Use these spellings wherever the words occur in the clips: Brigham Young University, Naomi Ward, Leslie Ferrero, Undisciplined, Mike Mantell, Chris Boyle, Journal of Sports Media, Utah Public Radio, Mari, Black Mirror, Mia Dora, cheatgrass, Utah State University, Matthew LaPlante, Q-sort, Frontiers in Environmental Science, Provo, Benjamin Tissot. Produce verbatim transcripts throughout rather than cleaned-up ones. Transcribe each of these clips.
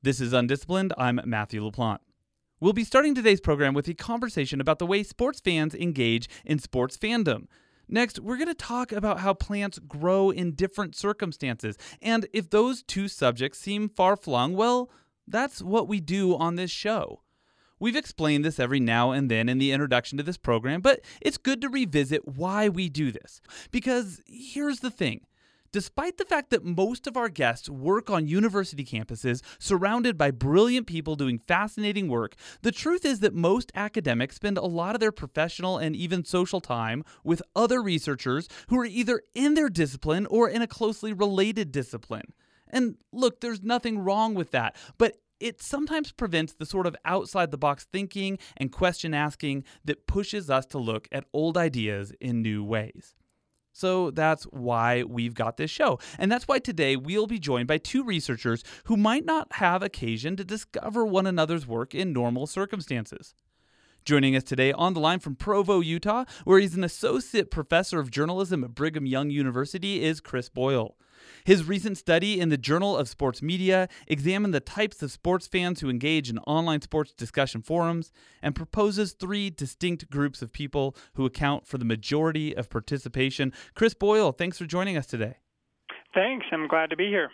This is Undisciplined. I'm Matthew LaPlante. We'll be starting today's program with a conversation about the way sports fans engage in sports fandom. Next, we're going to talk about how plants grow in different circumstances, and if those two subjects seem far-flung, well, that's what we do on this show. We've explained this every now and then in the introduction to this program, but it's good to revisit why we do this. Because here's the thing. Despite the fact that most of our guests work on university campuses surrounded by brilliant people doing fascinating work, the truth is that most academics spend a lot of their professional and even social time with other researchers who are either in their discipline or in a closely related discipline. And look, there's nothing wrong with that, but it sometimes prevents the sort of outside-the-box thinking and question-asking that pushes us to look at old ideas in new ways. So that's why we've got this show. And that's why today we'll be joined by two researchers who might not have occasion to discover one another's work in normal circumstances. Joining us today on the line from Provo, Utah, where he's an associate professor of journalism at Brigham Young University, is Chris Boyle. His recent study in the Journal of Sports Media examined the types of sports fans who engage in online sports discussion forums and proposes three distinct groups of people who account for the majority of participation. Chris Boyle, thanks for joining us today. Thanks. I'm glad to be here.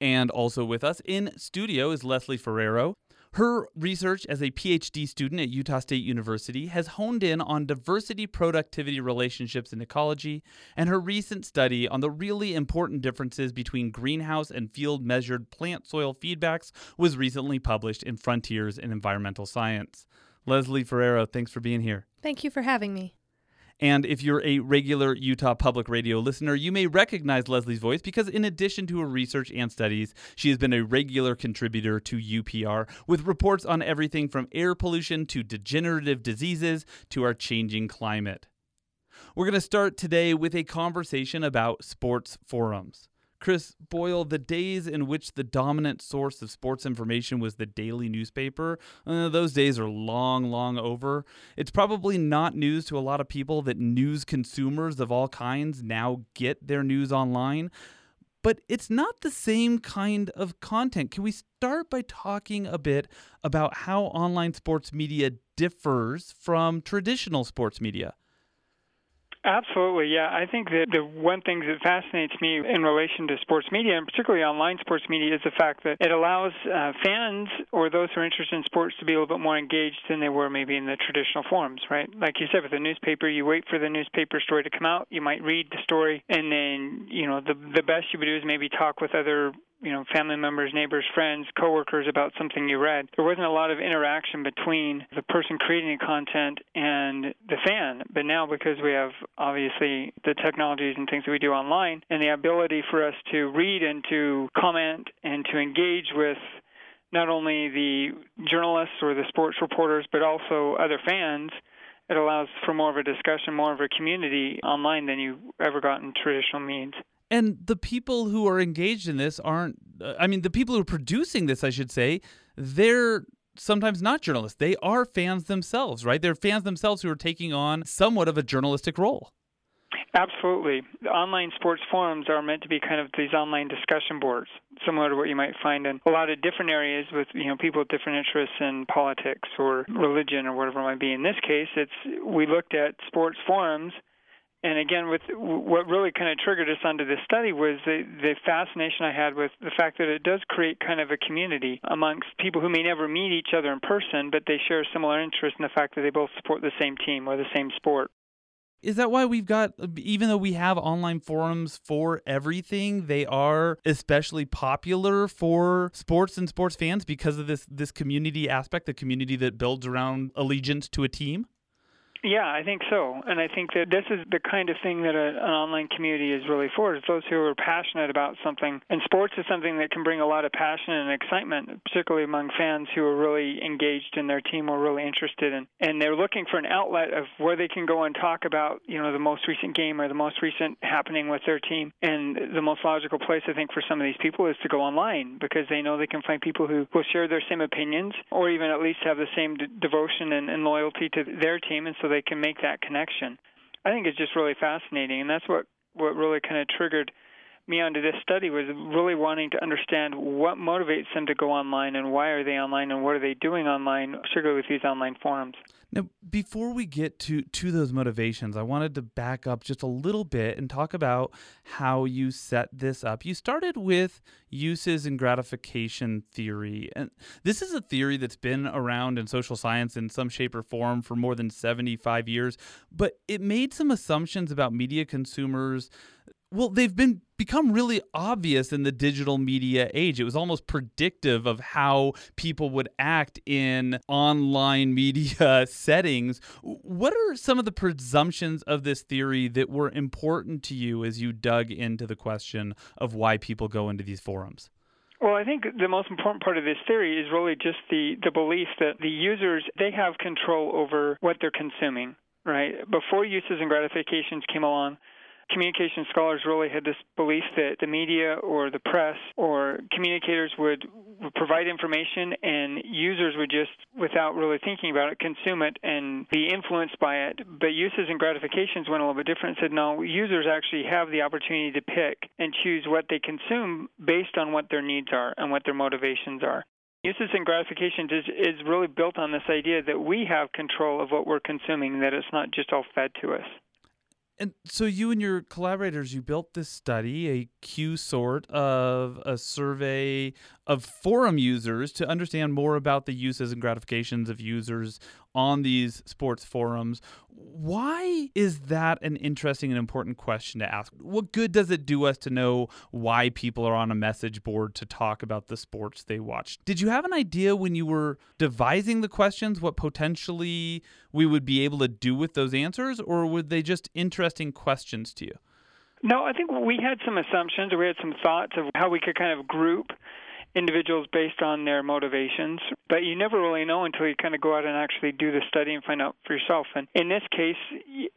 And also with us in studio is Leslie Ferrero. Her research as a P H D student at Utah State University has honed in on diversity-productivity relationships in ecology, and her recent study on the really important differences between greenhouse and field-measured plant soil feedbacks was recently published in Frontiers in Environmental Science. Leslie Ferrero, thanks for being here. Thank you for having me. And if you're a regular Utah Public Radio listener, you may recognize Leslie's voice because in addition to her research and studies, she has been a regular contributor to U P R with reports on everything from air pollution to degenerative diseases to our changing climate. We're going to start today with a conversation about sports forums. Chris Boyle, the days in which the dominant source of sports information was the daily newspaper, uh, those days are long, long over. It's probably not news to a lot of people that news consumers of all kinds now get their news online, but it's not the same kind of content. Can we start by talking a bit about how online sports media differs from traditional sports media? Absolutely, yeah. I think that the one thing that fascinates me in relation to sports media, and particularly online sports media, is the fact that it allows uh, fans or those who are interested in sports to be a little bit more engaged than they were maybe in the traditional forums, right? Like you said, with the newspaper, you wait for the newspaper story to come out. You might read the story, and then, you know, the the best you would do is maybe talk with other you know, family members, neighbors, friends, coworkers about something you read. There wasn't a lot of interaction between the person creating the content and the fan. But now, because we have, obviously, the technologies and things that we do online and the ability for us to read and to comment and to engage with not only the journalists or the sports reporters, but also other fans, it allows for more of a discussion, more of a community online than you ever got in traditional means. And the people who are engaged in this aren't, uh, I mean, the people who are producing this, I should say, they're sometimes not journalists. They are fans themselves, right? They're fans themselves who are taking on somewhat of a journalistic role. Absolutely. The online sports forums are meant to be kind of these online discussion boards, similar to what you might find in a lot of different areas with, you know, people with different interests in politics or religion or whatever it might be. In this case, it's we looked at sports forums. And again, with what really kind of triggered us onto this study was the, the fascination I had with the fact that it does create kind of a community amongst people who may never meet each other in person, but they share similar interests in the fact that they both support the same team or the same sport. Is that why we've got, even though we have online forums for everything, they are especially popular for sports and sports fans because of this, this community aspect, the community that builds around allegiance to a team? Yeah, I think so. And I think that this is the kind of thing that a, an online community is really for, is those who are passionate about something. And sports is something that can bring a lot of passion and excitement, particularly among fans who are really engaged in their team or really interested in. And they're looking for an outlet of where they can go and talk about, you know, the most recent game or the most recent happening with their team. And the most logical place, I think, for some of these people is to go online because they know they can find people who will share their same opinions or even at least have the same de- devotion and, and loyalty to their team. And so they can make that connection. I think it's just really fascinating, and that's what, what really kind of triggered Mia into this study was really wanting to understand what motivates them to go online and why are they online and what are they doing online, particularly with these online forums. Now, before we get to, to those motivations, I wanted to back up just a little bit and talk about how you set this up. You started with uses and gratification theory. And this is a theory that's been around in social science in some shape or form for more than seventy-five years, but it made some assumptions about media consumers. Well, they've been become really obvious in the digital media age. It was almost predictive of how people would act in online media settings. What are some of the presumptions of this theory that were important to you as you dug into the question of why people go into these forums? Well, I think the most important part of this theory is really just the, the belief that the users, they have control over what they're consuming, right? Before uses and gratifications came along, communication scholars really had this belief that the media or the press or communicators would provide information and users would just, without really thinking about it, consume it and be influenced by it. But uses and gratifications went a little bit different and said, no, users actually have the opportunity to pick and choose what they consume based on what their needs are and what their motivations are. Uses and gratifications is, is really built on this idea that we have control of what we're consuming, that it's not just all fed to us. And so you and your collaborators, you built this study, a Q sort of a survey of forum users to understand more about the uses and gratifications of users on these sports forums. Why is that an interesting and important question to ask? What good does it do us to know why people are on a message board to talk about the sports they watch? Did you have an idea when you were devising the questions what potentially we would be able to do with those answers, or were they just interesting questions to you? No, I think we had some assumptions, or we had some thoughts of how we could kind of group individuals based on their motivations, but you never really know until you kind of go out and actually do the study and find out for yourself. And in this case,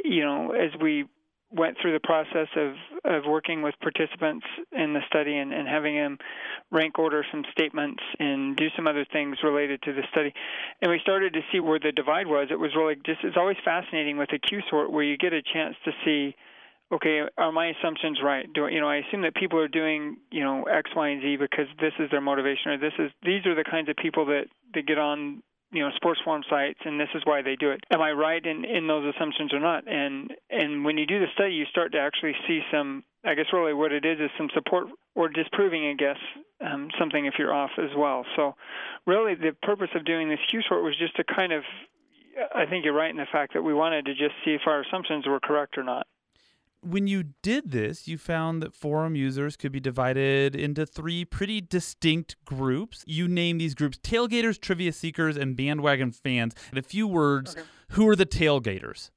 you know, as we went through the process of, of working with participants in the study and, and having them rank order some statements and do some other things related to the study. And we started to see where the divide was. It was really just, it's always fascinating with a Q sort where you get a chance to see, okay, are my assumptions right? Do you know? I assume that people are doing, you know, X, Y, and Z because this is their motivation, or this is these are the kinds of people that, that get on, you know, sports forum sites, and this is why they do it. Am I right in, in those assumptions or not? And and when you do the study, you start to actually see some. I guess really what it is is some support or disproving, I guess, um, something if you're off as well. So really, the purpose of doing this Q sort was just to kind of. I think you're right in the fact that we wanted to just see if our assumptions were correct or not. When you did this, you found that forum users could be divided into three pretty distinct groups. You name these groups tailgaters, trivia seekers, and bandwagon fans. In a few words, okay. Who are the tailgaters?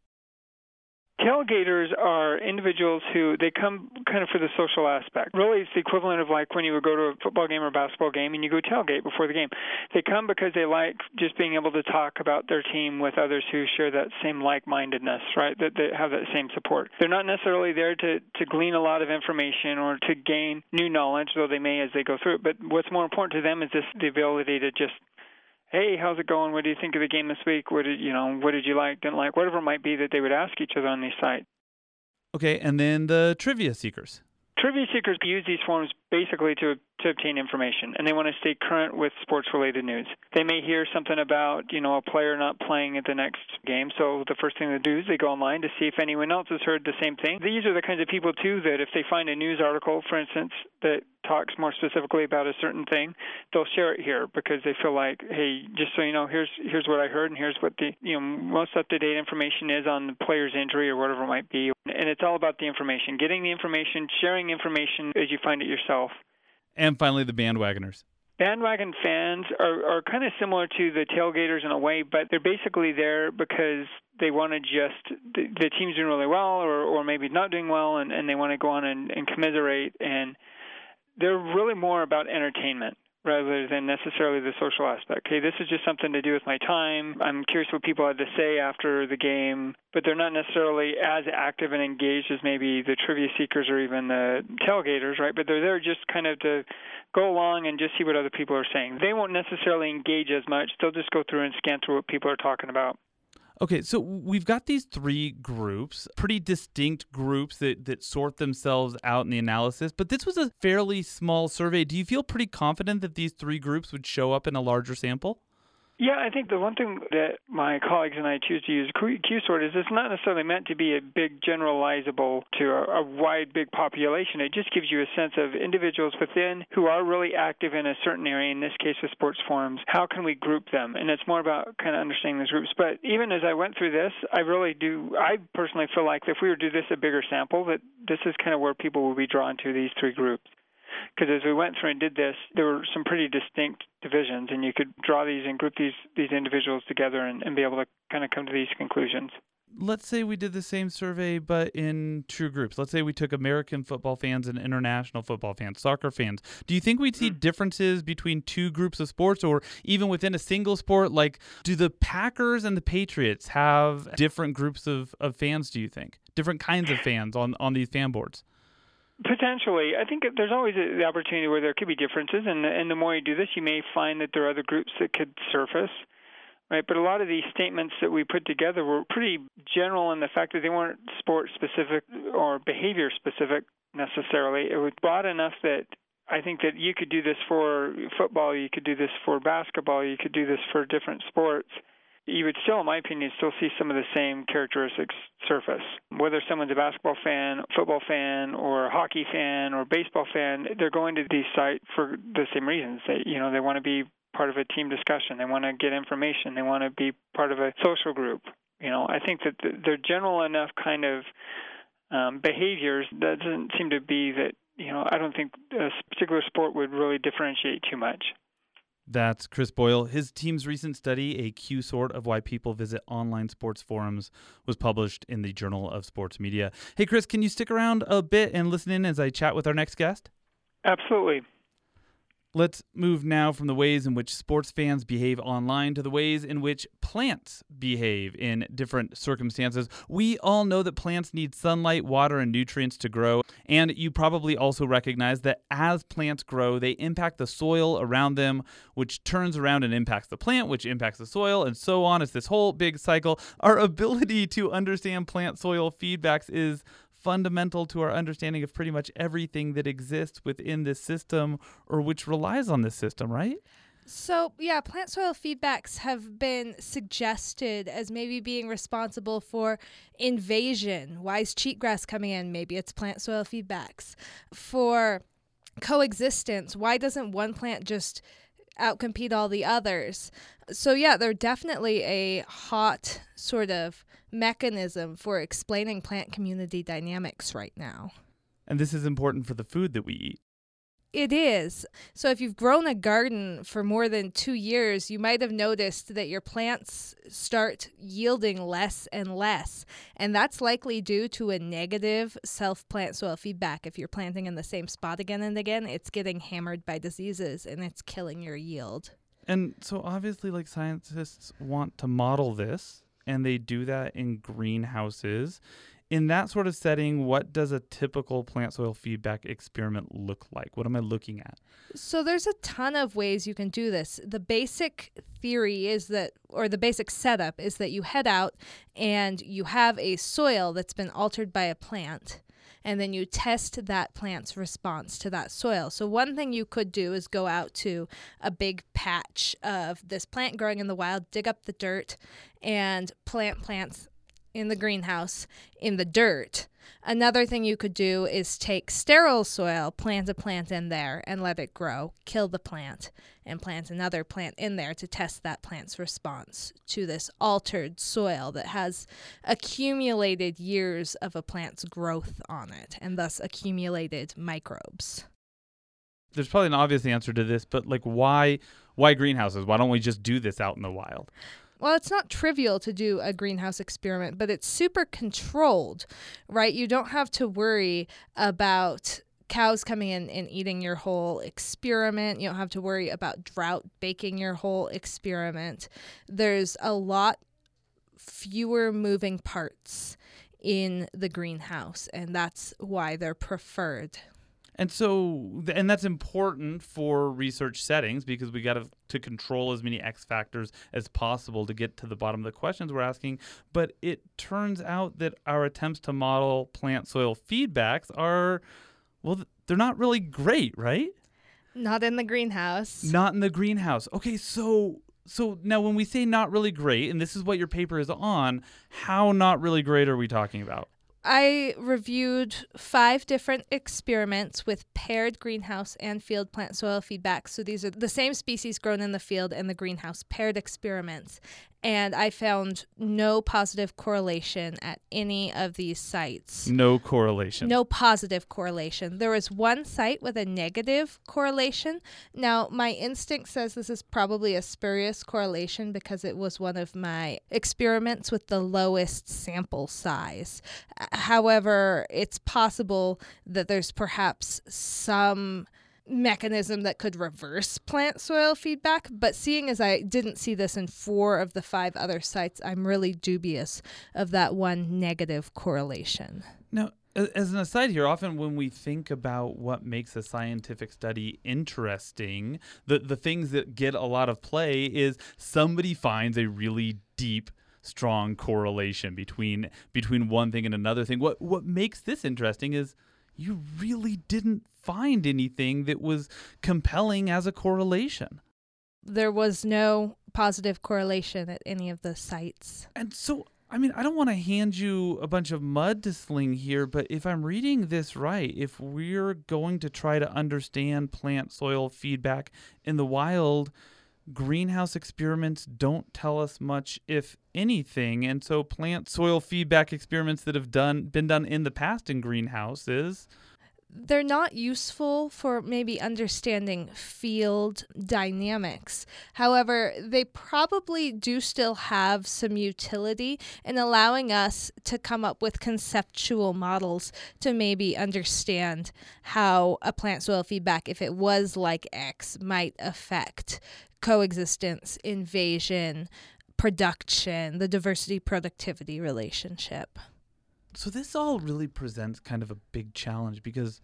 Tailgaters are individuals who, they come kind of for the social aspect. Really, it's the equivalent of like when you would go to a football game or basketball game and you go tailgate before the game. They come because they like just being able to talk about their team with others who share that same like-mindedness, right, that they have that same support. They're not necessarily there to, to glean a lot of information or to gain new knowledge, though they may as they go through it. But what's more important to them is this the ability to just, hey, how's it going? What do you think of the game this week? What did you know? What did you like? Didn't like? Whatever it might be that they would ask each other on these sites. Okay, and then the trivia seekers. Trivia seekers use these forums basically to to obtain information, and they want to stay current with sports-related news. They may hear something about, you know, a player not playing at the next game, so the first thing they do is they go online to see if anyone else has heard the same thing. These are the kinds of people, too, that if they find a news article, for instance, that talks more specifically about a certain thing, they'll share it here because they feel like, hey, just so you know, here's here's what I heard, and here's what the, you know, most up-to-date information is on the player's injury or whatever it might be. And it's all about the information, getting the information, sharing information as you find it yourself. And finally, the bandwagoners. Bandwagon fans are, are kind of similar to the tailgaters in a way, but they're basically there because they want to just, the, the team's doing really well or, or maybe not doing well, and, and they want to go on and, and commiserate. And they're really more about entertainment rather than necessarily the social aspect. Hey, this is just something to do with my time. I'm curious what people had to say after the game, but they're not necessarily as active and engaged as maybe the trivia seekers or even the tailgaters, right? But they're there just kind of to go along and just see what other people are saying. They won't necessarily engage as much. They'll just go through and scan through what people are talking about. Okay, so we've got these three groups, pretty distinct groups that, that sort themselves out in the analysis, but this was a fairly small survey. Do you feel pretty confident that these three groups would show up in a larger sample? Yeah, I think the one thing that my colleagues and I choose to use Q-sort is it's not necessarily meant to be a big generalizable to a, a wide, big population. It just gives you a sense of individuals within who are really active in a certain area, in this case with sports forums. How can we group them? And it's more about kind of understanding those groups. But even as I went through this, I really do, I personally feel like if we were to do this a bigger sample, that this is kind of where people will be drawn to these three groups. Because as we went through and did this, there were some pretty distinct divisions, and you could draw these and group these, these individuals together and, and be able to kind of come to these conclusions. Let's say we did the same survey, but in two groups. Let's say we took American football fans and international football fans, soccer fans. Do you think we'd see differences between two groups of sports or even within a single sport? Like, do the Packers and the Patriots have different groups of, of fans, do you think? Different kinds of fans on, on these fan boards? Potentially. I think there's always the opportunity where there could be differences, and the, and the more you do this, you may find that there are other groups that could surface, right? But a lot of these statements that we put together were pretty general in the fact that they weren't sport-specific or behavior-specific necessarily. It was broad enough that I think that you could do this for football, you could do this for basketball, you could do this for different sports. You would still, in my opinion, still see some of the same characteristics surface. Whether someone's a basketball fan, football fan, or hockey fan, or baseball fan, they're going to these sites for the same reasons. They, you know, they want to be part of a team discussion. They want to get information. They want to be part of a social group. You know, I think that they're general enough kind of um, behaviors that doesn't seem to be that, you know, I don't think a particular sport would really differentiate too much. That's Chris Boyle. His team's recent study, a Q-sort of why people visit online sports forums, was published in the Journal of Sports Media. Hey, Chris, can you stick around a bit and listen in as I chat with our next guest? Absolutely. Let's move now from the ways in which sports fans behave online to the ways in which plants behave in different circumstances. We all know that plants need sunlight, water, and nutrients to grow. And you probably also recognize that as plants grow, they impact the soil around them, which turns around and impacts the plant, which impacts the soil, and so on. It's this whole big cycle. Our ability to understand plant-soil feedbacks is fundamental to our understanding of pretty much everything that exists within this system or which relies on this system, right? So, yeah, plant soil feedbacks have been suggested as maybe being responsible for invasion. Why is cheatgrass coming in? Maybe it's plant soil feedbacks. For coexistence, why doesn't one plant just outcompete all the others? So, yeah, they're definitely a hot sort of mechanism for explaining plant community dynamics right now. And this is important for the food that we eat. It is. So if you've grown a garden for more than two years, you might have noticed that your plants start yielding less and less. And that's likely due to a negative self-plant soil feedback. If you're planting in the same spot again and again, it's getting hammered by diseases and it's killing your yield. And so obviously, like, scientists want to model this. And they do that in greenhouses. In that sort of setting, what does a typical plant soil feedback experiment look like? What am I looking at? So there's a ton of ways you can do this. The basic theory is that, or the basic setup is that you head out and you have a soil that's been altered by a plant. And then you test that plant's response to that soil. So one thing you could do is go out to a big patch of this plant growing in the wild, dig up the dirt, and plant plants in the greenhouse in the dirt. Another thing you could do is take sterile soil, plant a plant in there, and let it grow, kill the plant, and plant another plant in there to test that plant's response to this altered soil that has accumulated years of a plant's growth on it, and thus accumulated microbes. There's probably an obvious answer to this, but like, why, why greenhouses? Why don't we just do this out in the wild? Well, it's not trivial to do a greenhouse experiment, but it's super controlled, right? You don't have to worry about cows coming in and eating your whole experiment. You don't have to worry about drought baking your whole experiment. There's a lot fewer moving parts in the greenhouse, and that's why they're preferred. And so, and that's important for research settings because we got to, to control as many X factors as possible to get to the bottom of the questions we're asking. But it turns out that our attempts to model plant soil feedbacks are, well, they're not really great, right? Not in the greenhouse. Not in the greenhouse. Okay, so... So now when we say not really great, and this is what your paper is on, how not really great are we talking about? I reviewed five different experiments with paired greenhouse and field plant soil feedback. So these are the same species grown in the field and the greenhouse, paired experiments. And I found no positive correlation at any of these sites. No correlation. No positive correlation. There was one site with a negative correlation. Now, my instinct says this is probably a spurious correlation because it was one of my experiments with the lowest sample size. However, it's possible that there's perhaps some mechanism that could reverse plant soil feedback, but seeing as I didn't see this in four of the five other sites, I'm really dubious of that one negative correlation. Now, as an aside here, often when we think about what makes a scientific study interesting, the, the things that get a lot of play is somebody finds a really deep strong correlation between between one thing and another thing. What what makes this interesting is you really didn't find anything that was compelling as a correlation. There was no positive correlation at any of the sites. And so, I mean, I don't want to hand you a bunch of mud to sling here, but if I'm reading this right, if we're going to try to understand plant soil feedback in the wild, greenhouse experiments don't tell us much, if anything. And so plant soil feedback experiments that have done been done in the past in greenhouses, they're not useful for maybe understanding field dynamics. However, they probably do still have some utility in allowing us to come up with conceptual models to maybe understand how a plant soil feedback, if it was like X, might affect coexistence, invasion, production, the diversity-productivity relationship. So this all really presents kind of a big challenge because,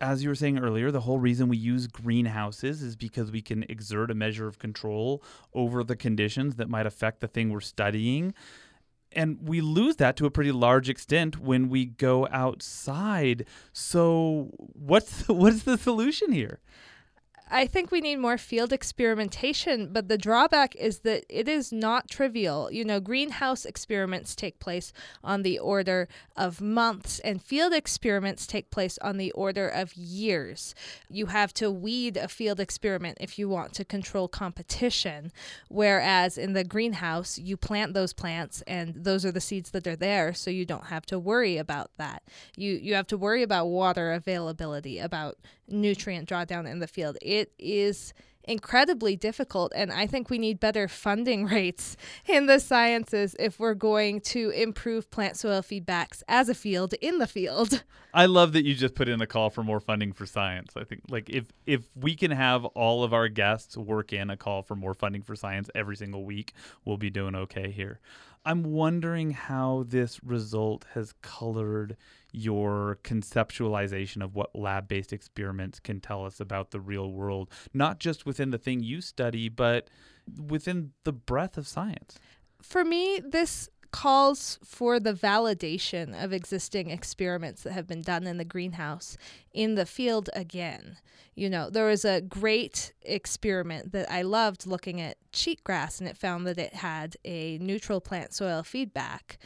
as you were saying earlier, the whole reason we use greenhouses is because we can exert a measure of control over the conditions that might affect the thing we're studying. And we lose that to a pretty large extent when we go outside. So what's the, what's the solution here? I think we need more field experimentation, but the drawback is that it is not trivial. You know, greenhouse experiments take place on the order of months, and field experiments take place on the order of years. You have to weed a field experiment if you want to control competition, whereas in the greenhouse, you plant those plants, and those are the seeds that are there, so you don't have to worry about that. You, you have to worry about water availability, about nutrient drawdown in the field. It is incredibly difficult, and I think we need better funding rates in the sciences if we're going to improve plant soil feedbacks as a field in the field. I love that you just put in a call for more funding for science. I think like if if we can have all of our guests work in a call for more funding for science every single week, we'll be doing okay here. I'm wondering how this result has colored your conceptualization of what lab-based experiments can tell us about the real world, not just within the thing you study, but within the breadth of science. For me, this calls for the validation of existing experiments that have been done in the greenhouse in the field again. You know, there was a great experiment that I loved looking at cheatgrass, and it found that it had a neutral plant soil feedback.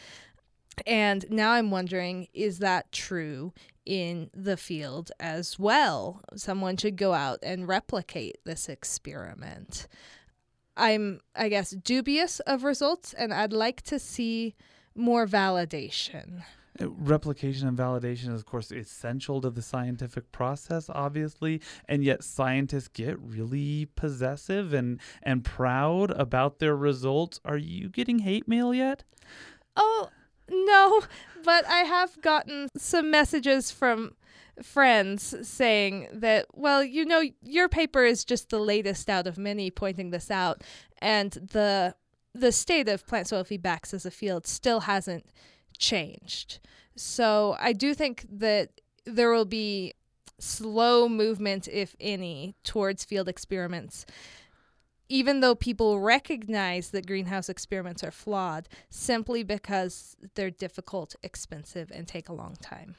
And now I'm wondering, is that true in the field as well? Someone should go out and replicate this experiment. I'm, I guess, dubious of results, and I'd like to see more validation. Replication and validation is, of course, essential to the scientific process, obviously, and yet scientists get really possessive and, and proud about their results. Are you getting hate mail yet? Oh, no, but I have gotten some messages from friends saying that, well, you know, your paper is just the latest out of many pointing this out, and the the state of plant soil feedbacks as a field still hasn't changed. So I do think that there will be slow movement, if any, towards field experiments. Even though people recognize that greenhouse experiments are flawed, simply because they're difficult, expensive, and take a long time.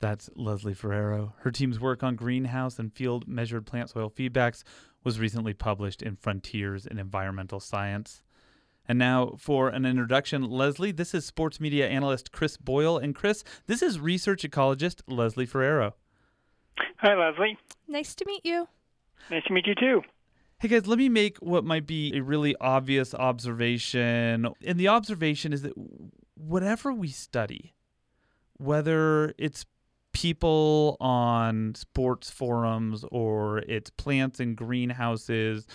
That's Leslie Ferrero. Her team's work on greenhouse and field-measured plant soil feedbacks was recently published in Frontiers in Environmental Science. And now for an introduction, Leslie, this is sports media analyst Chris Boyle. And Chris, this is research ecologist Leslie Ferrero. Hi, Leslie. Nice to meet you. Nice to meet you, too. Hey, guys, let me make what might be a really obvious observation. And the observation is that whatever we study, whether it's people on sports forums or it's plants in greenhouses,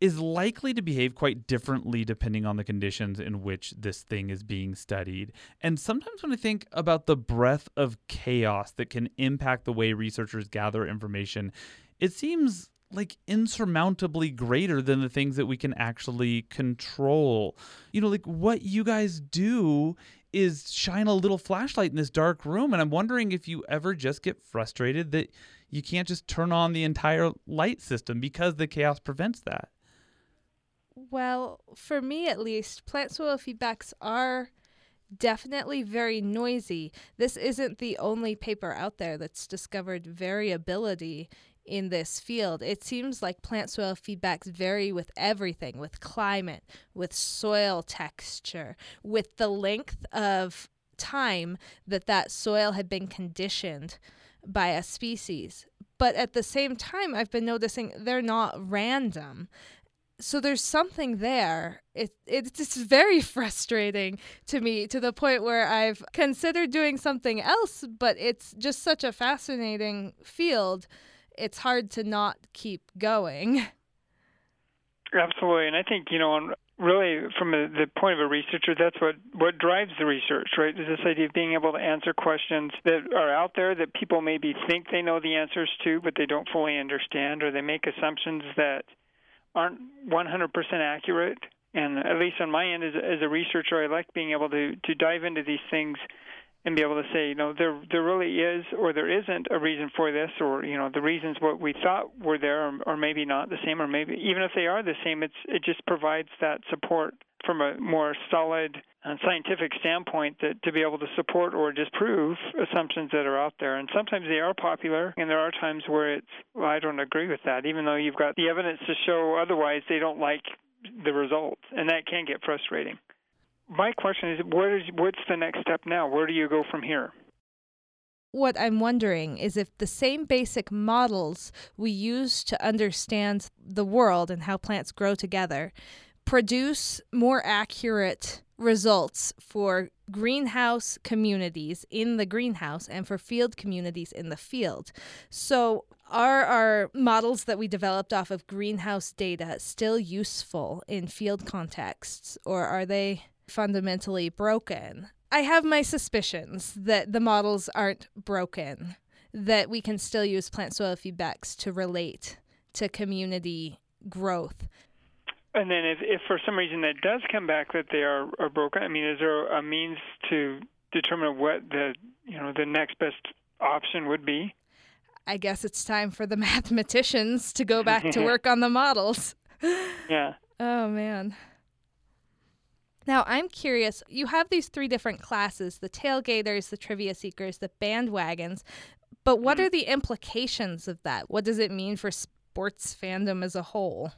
is likely to behave quite differently depending on the conditions in which this thing is being studied. And sometimes when I think about the breadth of chaos that can impact the way researchers gather information, it seems like insurmountably greater than the things that we can actually control. You know, like what you guys do is shine a little flashlight in this dark room. And I'm wondering if you ever just get frustrated that you can't just turn on the entire light system because the chaos prevents that. Well, for me at least, plant soil feedbacks are definitely very noisy. This isn't the only paper out there that's discovered variability in this field. It seems like plant soil feedbacks vary with everything, with climate, with soil texture, with the length of time that that soil had been conditioned by a species. But at the same time, I've been noticing they're not random. So there's something there. It, it, it's very frustrating to me, to the point where I've considered doing something else, but it's just such a fascinating field. It's hard to not keep going. Absolutely. And I think, you know, really from a, the point of a researcher, that's what, what drives the research, right? Is this idea of being able to answer questions that are out there that people maybe think they know the answers to, but they don't fully understand, or they make assumptions that aren't one hundred percent accurate. And at least on my end, as, as a researcher, I like being able to, to dive into these things and be able to say, you know, there there really is or there isn't a reason for this, or, you know, the reasons what we thought were there are, are maybe not the same, or maybe even if they are the same, it's it just provides that support from a more solid and scientific standpoint that to be able to support or disprove assumptions that are out there. And sometimes they are popular, and there are times where it's, well, I don't agree with that, even though you've got the evidence to show otherwise, they don't like the results, and that can get frustrating. My question is, what is, what's the next step now? Where do you go from here? What I'm wondering is if the same basic models we use to understand the world and how plants grow together produce more accurate results for greenhouse communities in the greenhouse and for field communities in the field. So are our models that we developed off of greenhouse data still useful in field contexts, or are they fundamentally broken? I have my suspicions that the models aren't broken, that we can still use plant soil feedbacks to relate to community growth. And then if, if for some reason that does come back that they are, are broken, I mean, is there a means to determine what the, you know, the next best option would be? I guess it's time for the mathematicians to go back to work on the models. Yeah. Oh, man. Now, I'm curious, you have these three different classes, the tailgaters, the trivia seekers, the bandwagons, but what are the implications of that? What does it mean for sports fandom as a whole?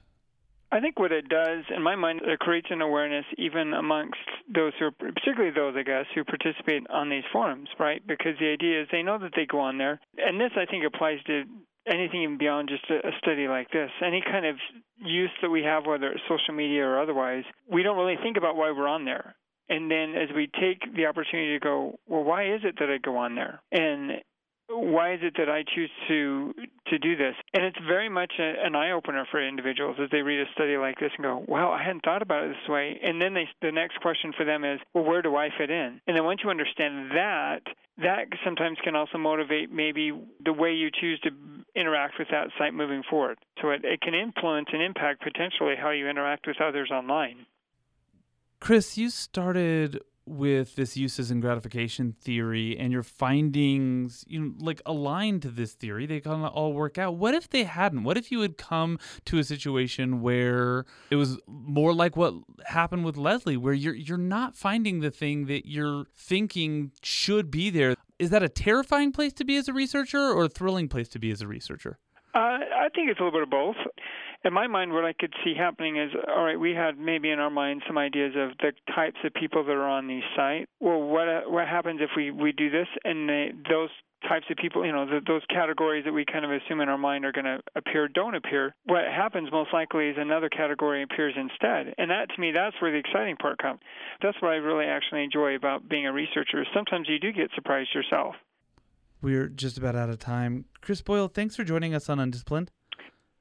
I think what it does, in my mind, it creates an awareness even amongst those who are, particularly those, I guess, who participate on these forums, right? Because the idea is they know that they go on there. And this, I think, applies to anything even beyond just a study like this. Any kind of use that we have, whether it's social media or otherwise, we don't really think about why we're on there. And then as we take the opportunity to go, well, why is it that I go on there? And why is it that I choose to to do this? And it's very much a, an eye-opener for individuals as they read a study like this and go, wow, I hadn't thought about it this way. And then they, the next question for them is, well, where do I fit in? And then once you understand that, that sometimes can also motivate maybe the way you choose to interact with that site moving forward. So it, it can influence and impact potentially how you interact with others online. Chris, you started with this uses and gratification theory and your findings, you know, like align to this theory, they kind of all work out. What if they hadn't? What if you had come to a situation where it was more like what happened with Leslie, where you're you're not finding the thing that you're thinking should be there? Is that a terrifying place to be as a researcher or a thrilling place to be as a researcher? Uh, I think it's a little bit of both. In my mind, what I could see happening is, all right, we had maybe in our mind some ideas of the types of people that are on these sites. Well, what what happens if we, we do this and they, those types of people, you know, the, those categories that we kind of assume in our mind are going to appear don't appear. What happens most likely is another category appears instead. And that, to me, that's where the exciting part comes. That's what I really actually enjoy about being a researcher. Sometimes you do get surprised yourself. We're just about out of time. Chris Boyle, thanks for joining us on Undisciplined.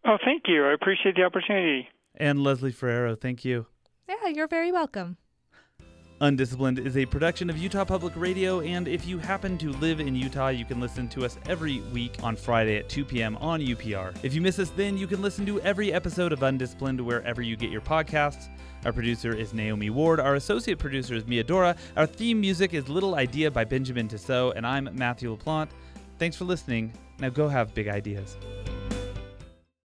Oh, thank you. I appreciate the opportunity. And Leslie Ferrero, thank you. Yeah, you're very welcome. Undisciplined is a production of Utah Public Radio, and if you happen to live in Utah, you can listen to us every week on Friday at two p.m. on U P R. If you miss us then, you can listen to every episode of Undisciplined wherever you get your podcasts. Our producer is Naomi Ward. Our associate producer is Mia Dora. Our theme music is Little Idea by Benjamin Tissot, and I'm Matthew LaPlante. Thanks for listening. Now go have big ideas.